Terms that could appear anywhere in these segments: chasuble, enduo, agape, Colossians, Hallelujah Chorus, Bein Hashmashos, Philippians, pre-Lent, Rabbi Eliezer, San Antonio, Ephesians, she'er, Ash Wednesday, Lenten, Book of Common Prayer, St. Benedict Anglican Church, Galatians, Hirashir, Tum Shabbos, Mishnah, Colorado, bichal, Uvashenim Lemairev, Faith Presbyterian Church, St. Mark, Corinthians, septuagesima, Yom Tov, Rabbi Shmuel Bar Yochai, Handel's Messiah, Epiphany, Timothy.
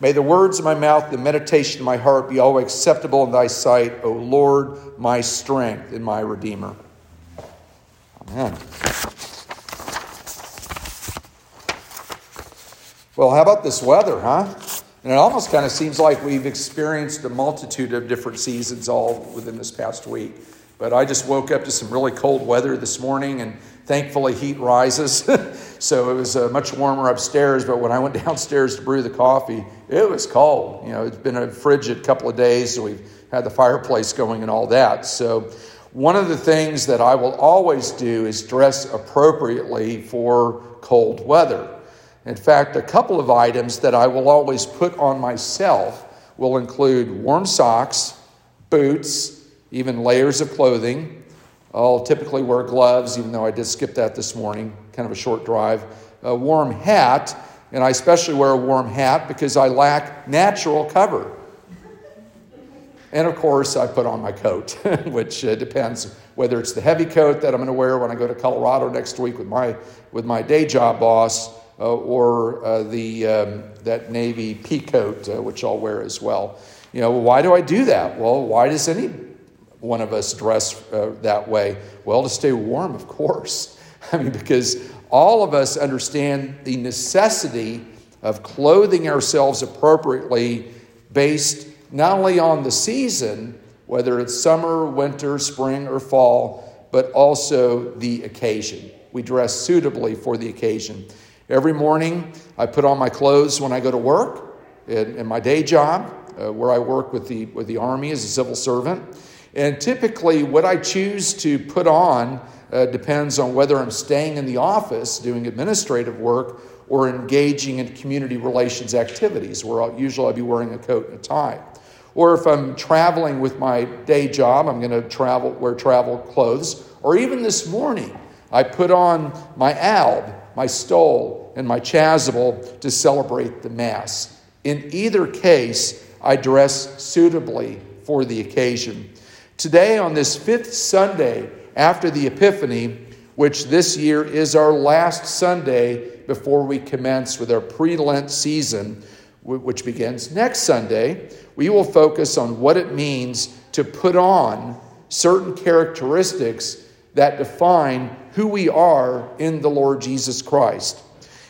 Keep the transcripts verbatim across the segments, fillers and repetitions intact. May the words of my mouth, the meditation of my heart be always acceptable in thy sight, O Lord, my strength and my Redeemer. Amen. Well, how about this weather, huh? And it almost kind of seems like we've experienced a multitude of different seasons all within this past week. But I just woke up to some really cold weather this morning, and thankfully heat rises. So it was uh, much warmer upstairs, but when I went downstairs to brew the coffee, it was cold. You know, it's been a frigid couple of days, so we've had the fireplace going and all that. So one of the things that I will always do is dress appropriately for cold weather. In fact, a couple of items that I will always put on myself will include warm socks, boots, even layers of clothing. I'll typically wear gloves, even though I did skip that this morning, kind of a short drive. A warm hat, and I especially wear a warm hat because I lack natural cover. And of course, I put on my coat, which uh, depends whether it's the heavy coat that I'm going to wear when I go to Colorado next week with my with my day job boss, uh, or uh, the um, that navy pea coat, uh, which I'll wear as well. You know, why do I do that? Well, why does any one of us dress uh, that way? Well, to stay warm, of course. I mean, because all of us understand the necessity of clothing ourselves appropriately based not only on the season, whether it's summer, winter, spring, or fall, but also the occasion. We dress suitably for the occasion. Every morning, I put on my clothes when I go to work in, in my day job, uh, where I work with the, with the Army as a civil servant. And typically, what I choose to put on uh, depends on whether I'm staying in the office doing administrative work or engaging in community relations activities, where I'll, usually I'll be wearing a coat and a tie. Or if I'm traveling with my day job, I'm going to travel wear travel clothes. Or even this morning, I put on my alb, my stole, and my chasuble to celebrate the Mass. In either case, I dress suitably for the occasion. Today, on this fifth Sunday after the Epiphany, which this year is our last Sunday before we commence with our pre-Lent season, which begins next Sunday, we will focus on what it means to put on certain characteristics that define who we are in the Lord Jesus Christ.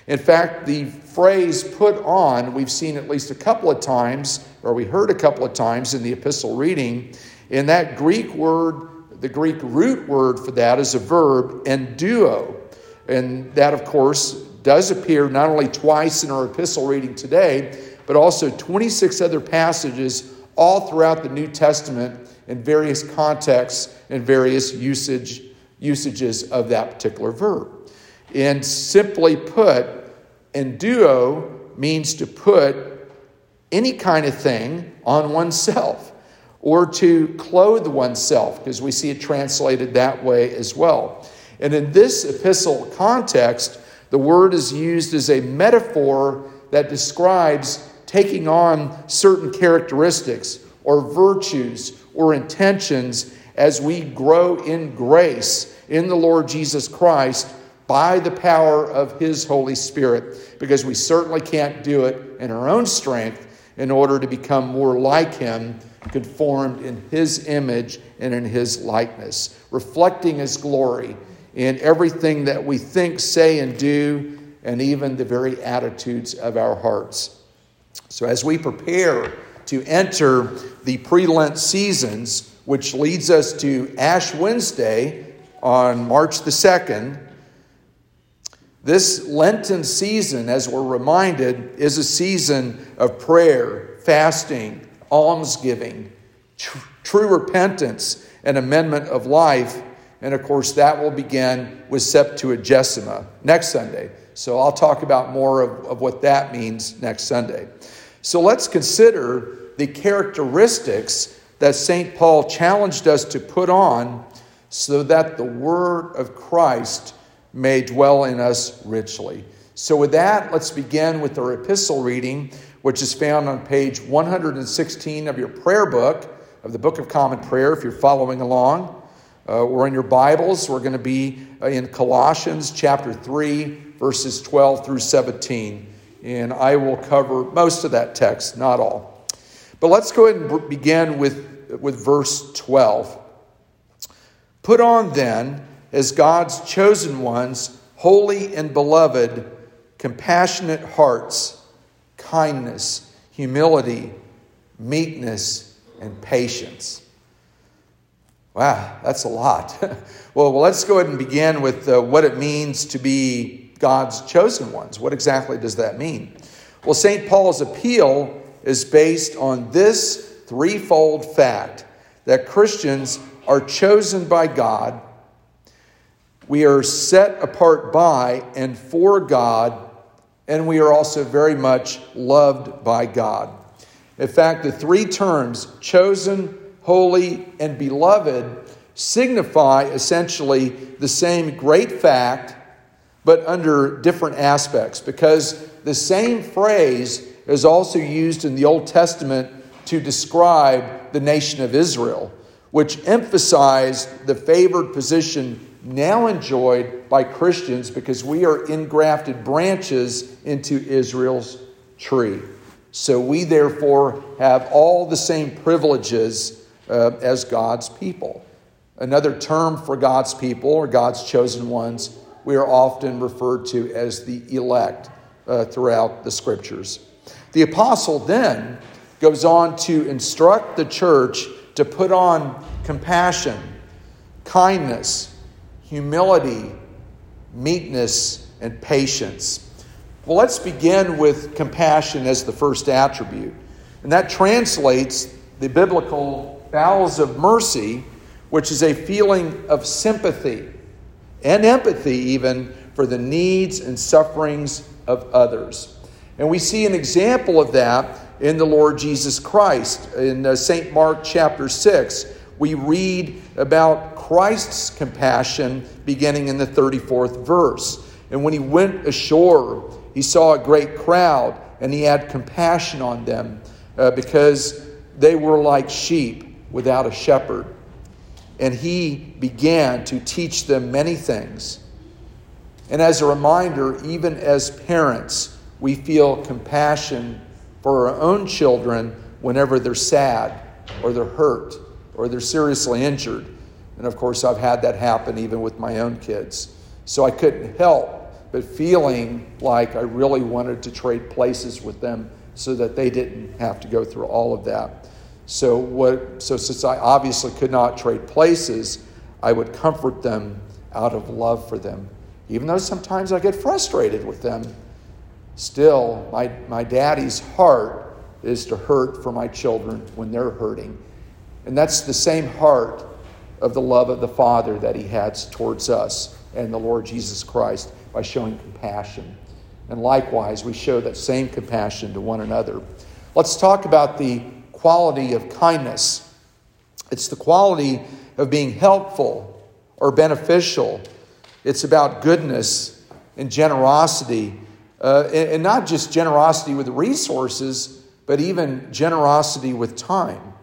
In fact, the phrase put on, we've seen at least a couple of times, or we heard a couple of times in the epistle reading. And that Greek word, the Greek root word for that is a verb, enduo. And that, of course, does appear not only twice in our epistle reading today, but also twenty-six other passages all throughout the New Testament in various contexts and various usage, usages of that particular verb. And simply put, enduo means to put any kind of thing on oneself, or to clothe oneself, because we see it translated that way as well. And in this epistle context, the word is used as a metaphor that describes taking on certain characteristics or virtues or intentions as we grow in grace in the Lord Jesus Christ by the power of his Holy Spirit, because we certainly can't do it in our own strength in order to become more like him, conformed in his image and in his likeness, reflecting his glory in everything that we think, say, and do, and even the very attitudes of our hearts. So as we prepare to enter the pre-Lent seasons, which leads us to Ash Wednesday on March the second, this Lenten season, as we're reminded, is a season of prayer, fasting, almsgiving, tr- true repentance, and amendment of life. And of course, that will begin with Septuagesima next Sunday. So I'll talk about more of, of what that means next Sunday. So let's consider the characteristics that Saint Paul challenged us to put on so that the word of Christ may dwell in us richly. So with that, let's begin with our epistle reading, which is found on page one hundred sixteen of your prayer book, of the Book of Common Prayer, if you're following along. Uh, or in your Bibles, we're going to be in Colossians chapter three, verses twelve through seventeen. and I will cover most of that text, not all. But let's go ahead and begin with, with verse twelve. Put on then, as God's chosen ones, holy and beloved, compassionate hearts, kindness, humility, meekness, and patience. Wow, that's a lot. Well, let's go ahead and begin with uh, what it means to be God's chosen ones. What exactly does that mean? Well, Saint Paul's appeal is based on this threefold fact that Christians are chosen by God, we are set apart by and for God, and we are also very much loved by God. In fact, the three terms, chosen, holy, and beloved, signify essentially the same great fact, but under different aspects, because the same phrase is also used in the Old Testament to describe the nation of Israel, which emphasized the favored position now enjoyed by Christians because we are engrafted branches into Israel's tree. So we therefore have all the same privileges uh, as God's people. Another term for God's people or God's chosen ones, we are often referred to as the elect uh, throughout the scriptures. The apostle then goes on to instruct the church to put on compassion, kindness, humility, meekness, and patience. Well, let's begin with compassion as the first attribute. And that translates the biblical bowels of mercy, which is a feeling of sympathy and empathy even for the needs and sufferings of others. And we see an example of that in the Lord Jesus Christ. In uh, Saint Mark chapter six, we read about Christ's compassion beginning in the thirty-fourth verse. And when he went ashore, he saw a great crowd and he had compassion on them uh, because they were like sheep without a shepherd. And he began to teach them many things. And as a reminder, even as parents, we feel compassion for our own children whenever they're sad or they're hurt or they're seriously injured. And of course, I've had that happen even with my own kids. So I couldn't help but feeling like I really wanted to trade places with them so that they didn't have to go through all of that. So what? So since I obviously could not trade places, I would comfort them out of love for them. Even though sometimes I get frustrated with them, still, my, my daddy's heart is to hurt for my children when they're hurting. And that's the same heart of the love of the Father that he has towards us and the Lord Jesus Christ by showing compassion. And likewise, we show that same compassion to one another. Let's talk about the quality of kindness. It's the quality of being helpful or beneficial. It's about goodness and generosity. Uh, and, and not just generosity with resources, but even generosity with time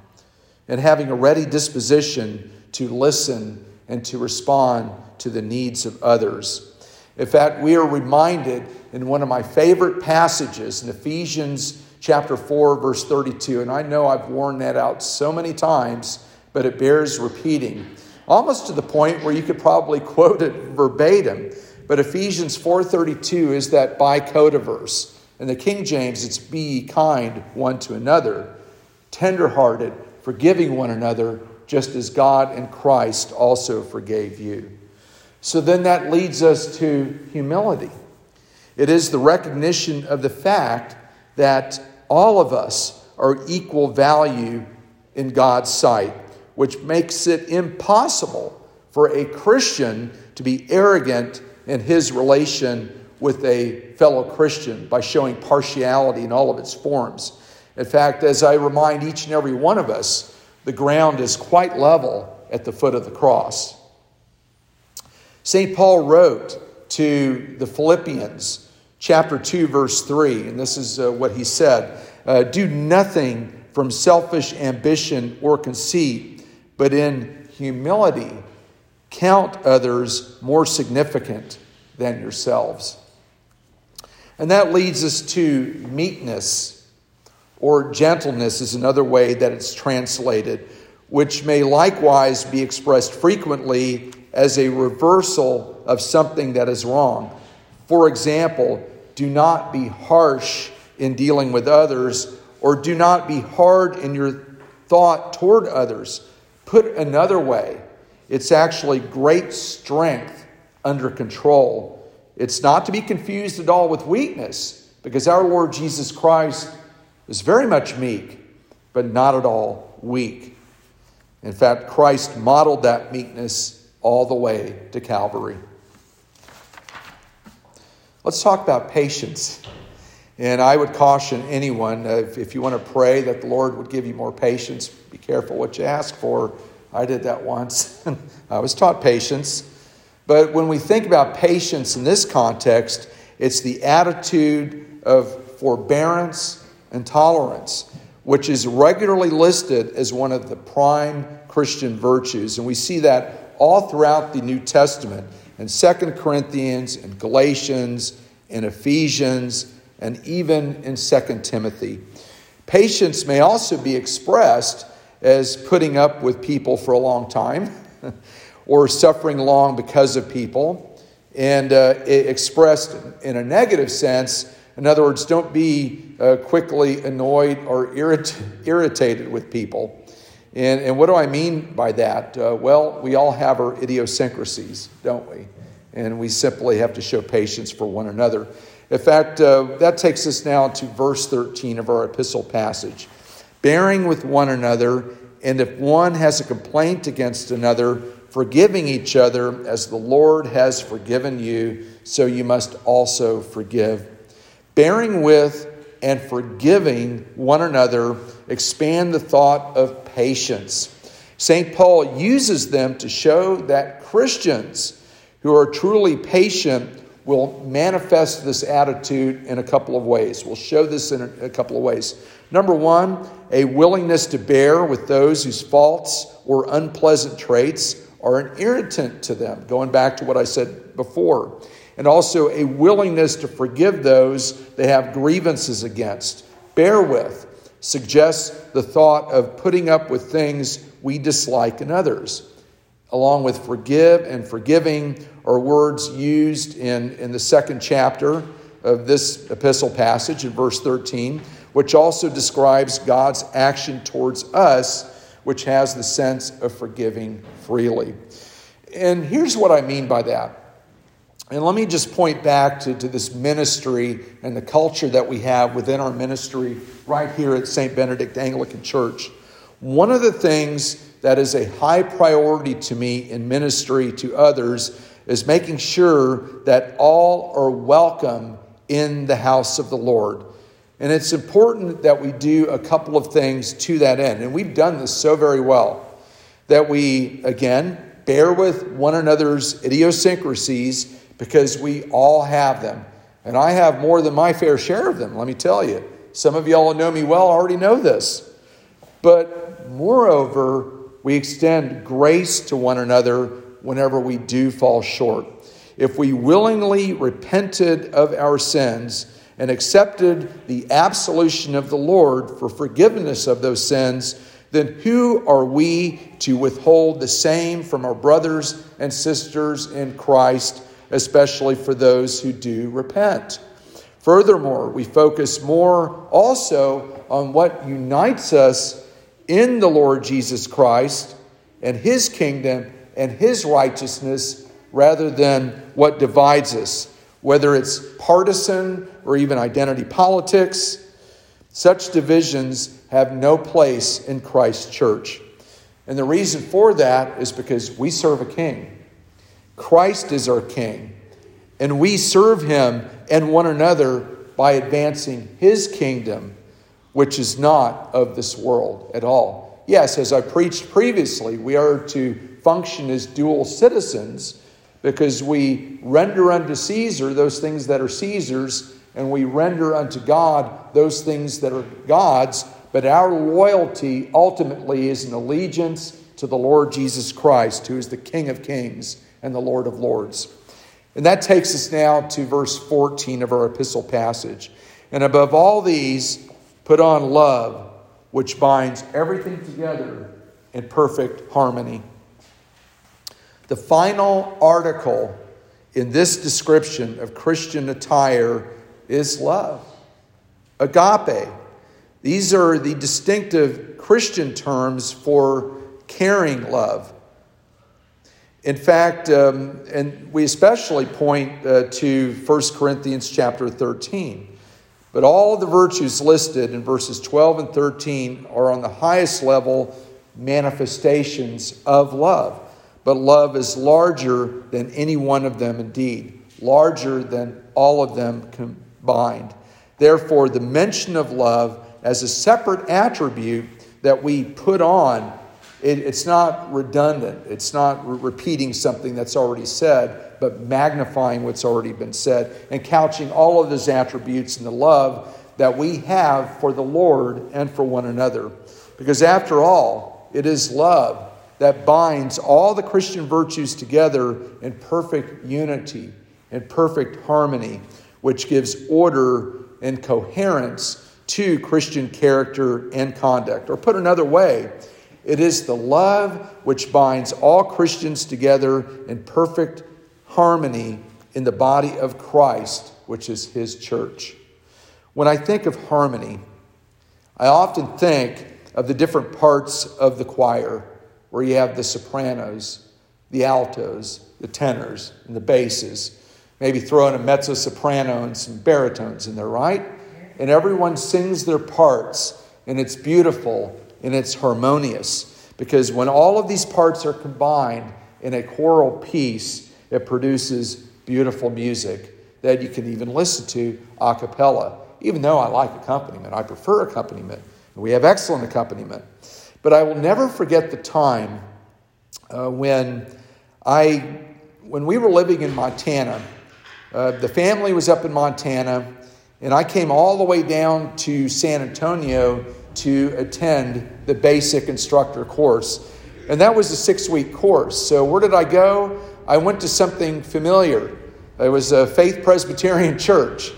and having a ready disposition to listen and to respond to the needs of others. In fact, we are reminded in one of my favorite passages in Ephesians chapter four, verse thirty-two, and I know I've worn that out so many times, but it bears repeating, almost to the point where you could probably quote it verbatim. But Ephesians four thirty-two is that bicotiverse. In the King James, it's be ye kind one to another, tenderhearted, forgiving one another, just as God and Christ also forgave you. So then that leads us to humility. It is the recognition of the fact that all of us are equal value in God's sight, which makes it impossible for a Christian to be arrogant in his relation with a fellow Christian by showing partiality in all of its forms. In fact, as I remind each and every one of us, the ground is quite level at the foot of the cross. Saint Paul wrote to the Philippians, chapter two, verse three, and this is uh, what he said, uh, do nothing from selfish ambition or conceit, but in humility count others more significant than yourselves. And that leads us to meekness, or gentleness is another way that it's translated, which may likewise be expressed frequently as a reversal of something that is wrong. For example, do not be harsh in dealing with others, or do not be hard in your thought toward others. Put another way, it's actually great strength under control. It's not to be confused at all with weakness, because our Lord Jesus Christ is very much meek, but not at all weak. In fact, Christ modeled that meekness all the way to Calvary. Let's talk about patience. And I would caution anyone, uh, if, if you want to pray that the Lord would give you more patience, be careful what you ask for. I did that once. I was taught patience. But when we think about patience in this context, it's the attitude of forbearance and tolerance, which is regularly listed as one of the prime Christian virtues. And we see that all throughout the New Testament, in Second Corinthians, in Galatians, in Ephesians, and even in Second Timothy. Patience may also be expressed as putting up with people for a long time or suffering long because of people, and uh, it expressed in a negative sense. In other words, don't be uh, quickly annoyed or irrit- irritated with people. And, and what do I mean by that? Uh, well, we all have our idiosyncrasies, don't we? And we simply have to show patience for one another. In fact, uh, that takes us now to verse thirteen of our epistle passage. Bearing with one another, and if one has a complaint against another, forgiving each other as the Lord has forgiven you, so you must also forgive. Bearing with and forgiving one another expand the thought of patience. Saint Paul uses them to show that Christians who are truly patient will manifest this attitude in a couple of ways. We'll show this in a couple of ways. Number one, a willingness to bear with those whose faults or unpleasant traits are an irritant to them, going back to what I said before. And also a willingness to forgive those they have grievances against. Bear with suggests the thought of putting up with things we dislike in others. Along with forgive and forgiving are words used in, in the second chapter of this epistle passage in verse thirteen, which also describes God's action towards us, which has the sense of forgiving freely. And here's what I mean by that. And let me just point back to, to this ministry and the culture that we have within our ministry right here at Saint Benedict Anglican Church. One of the things that is a high priority to me in ministry to others is making sure that all are welcome in the house of the Lord. And it's important that we do a couple of things to that end. And we've done this so very well that we, again, bear with one another's idiosyncrasies because we all have them. And I have more than my fair share of them, let me tell you. Some of y'all who know me well already know this. But moreover, we extend grace to one another whenever we do fall short. If we willingly repented of our sins and accepted the absolution of the Lord for forgiveness of those sins, then who are we to withhold the same from our brothers and sisters in Christ, especially for those who do repent? Furthermore, we focus more also on what unites us in the Lord Jesus Christ and his kingdom and his righteousness rather than what divides us, whether it's partisan or even identity politics. Such divisions have no place in Christ's church. And the reason for that is because we serve a king. Christ is our king, and we serve him and one another by advancing his kingdom, which is not of this world at all. Yes, as I preached previously, we are to function as dual citizens because we render unto Caesar those things that are Caesar's, and we render unto God those things that are God's, but our loyalty ultimately is an allegiance to the Lord Jesus Christ, who is the King of Kings and the Lord of Lords. And that takes us now to verse fourteen of our epistle passage. And above all these, put on love, which binds everything together in perfect harmony. The final article in this description of Christian attire is love. Agape. These are the distinctive Christian terms for caring love. In fact, um, and we especially point uh, to First Corinthians chapter thirteen. But all the virtues listed in verses twelve and thirteen are on the highest level manifestations of love. But love is larger than any one of them indeed, larger than all of them combined. Therefore, the mention of love as a separate attribute that we put on, it, it's not redundant. It's not re- repeating something that's already said, but magnifying what's already been said and couching all of those attributes in the love that we have for the Lord and for one another. Because after all, it is love that binds all the Christian virtues together in perfect unity, in perfect harmony, which gives order and coherence to Christian character and conduct. Or put another way, it is the love which binds all Christians together in perfect harmony in the body of Christ, which is his church. When I think of harmony, I often think of the different parts of the choir, where you have the sopranos, the altos, the tenors, and the basses. Maybe throw in a mezzo-soprano and some baritones in there, right? And everyone sings their parts, and it's beautiful, and it's harmonious. Because when all of these parts are combined in a choral piece, it produces beautiful music that you can even listen to a cappella. Even though I like accompaniment, I prefer accompaniment. And we have excellent accompaniment. But I will never forget the time uh, when I, when we were living in Montana. Uh, the family was up in Montana, and I came all the way down to San Antonio to attend the basic instructor course. And that was a six-week course. So where did I go? I went to something familiar. It was a Faith Presbyterian Church.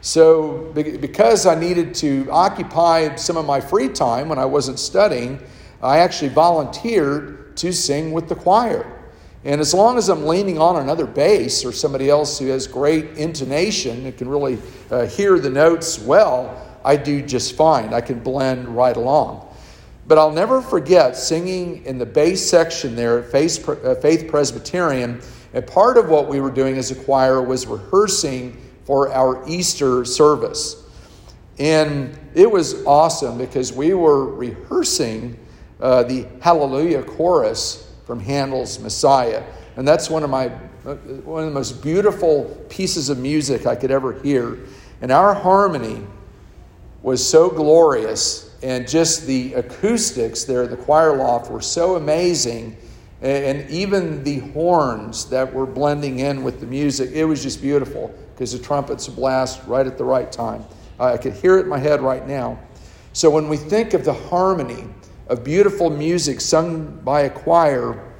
So because I needed to occupy some of my free time when I wasn't studying, I actually volunteered to sing with the choir. And as long as I'm leaning on another bass or somebody else who has great intonation and can really uh, hear the notes well, I do just fine. I can blend right along. But I'll never forget singing in the bass section there at Faith, uh, Faith Presbyterian. And part of what we were doing as a choir was rehearsing for our Easter service. And it was awesome because we were rehearsing uh, the Hallelujah Chorus from Handel's Messiah. And that's one of my uh, one of the most beautiful pieces of music I could ever hear. And our harmony was so glorious, and just the acoustics there, the choir loft, were so amazing. And even the horns that were blending in with the music, it was just beautiful because the trumpets blast right at the right time. I could hear it in my head right now. So when we think of the harmony of beautiful music sung by a choir,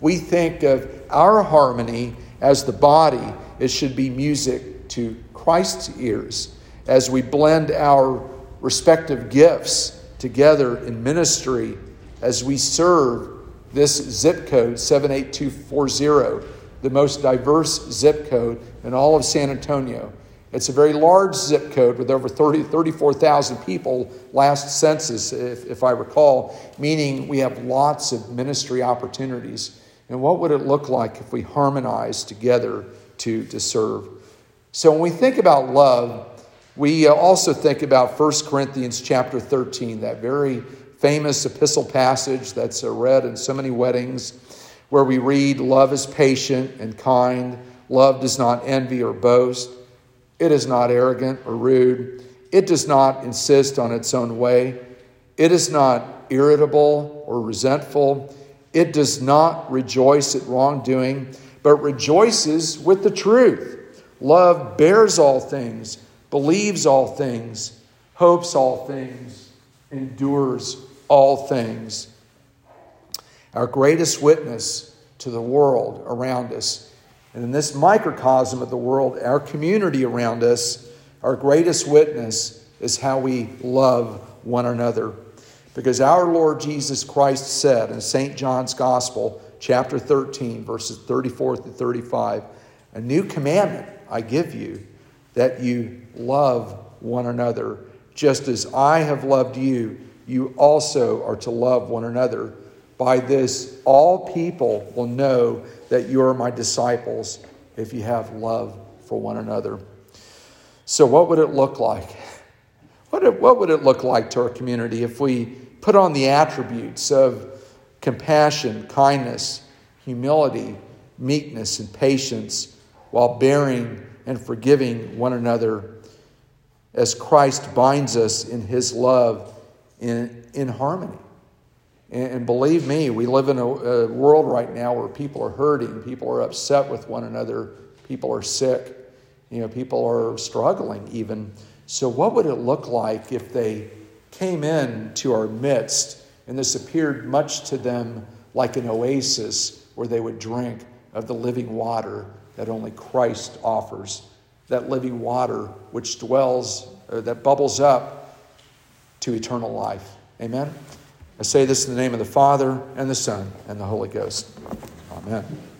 we think of our harmony as the body. It should be music to Christ's ears as we blend our respective gifts together in ministry as we serve this zip code, seven eight two four zero, the most diverse zip code in all of San Antonio. It's a very large zip code with over thirty, thirty-four thousand people last census, if, if I recall, meaning we have lots of ministry opportunities. And what would it look like if we harmonized together to, to serve? So when we think about love, we also think about First Corinthians chapter thirteen, that very famous epistle passage that's read in so many weddings, where we read, love is patient and kind. Love does not envy or boast. It is not arrogant or rude. It does not insist on its own way. It is not irritable or resentful. It does not rejoice at wrongdoing, but rejoices with the truth. Love bears all things, believes all things, hopes all things, endures all things. Our greatest witness to the world around us And in this microcosm of the world, our community around us, our greatest witness is how we love one another. Because our Lord Jesus Christ said in Saint John's Gospel, chapter thirteen, verses thirty-four through thirty-five, "A new commandment I give you, that you love one another. Just as I have loved you, you also are to love one another. By this, all people will know that you are my disciples, if you have love for one another." So what would it look like? What, what would it look like to our community if we put on the attributes of compassion, kindness, humility, meekness, and patience, while bearing and forgiving one another as Christ binds us in his love in, in harmony? And believe me, we live in a, a world right now where people are hurting, people are upset with one another, people are sick, you know, people are struggling even. So what would it look like if they came in to our midst and this appeared much to them like an oasis where they would drink of the living water that only Christ offers, that living water which dwells, or that bubbles up to eternal life? Amen? I say this in the name of the Father, and the Son, and the Holy Ghost. Amen.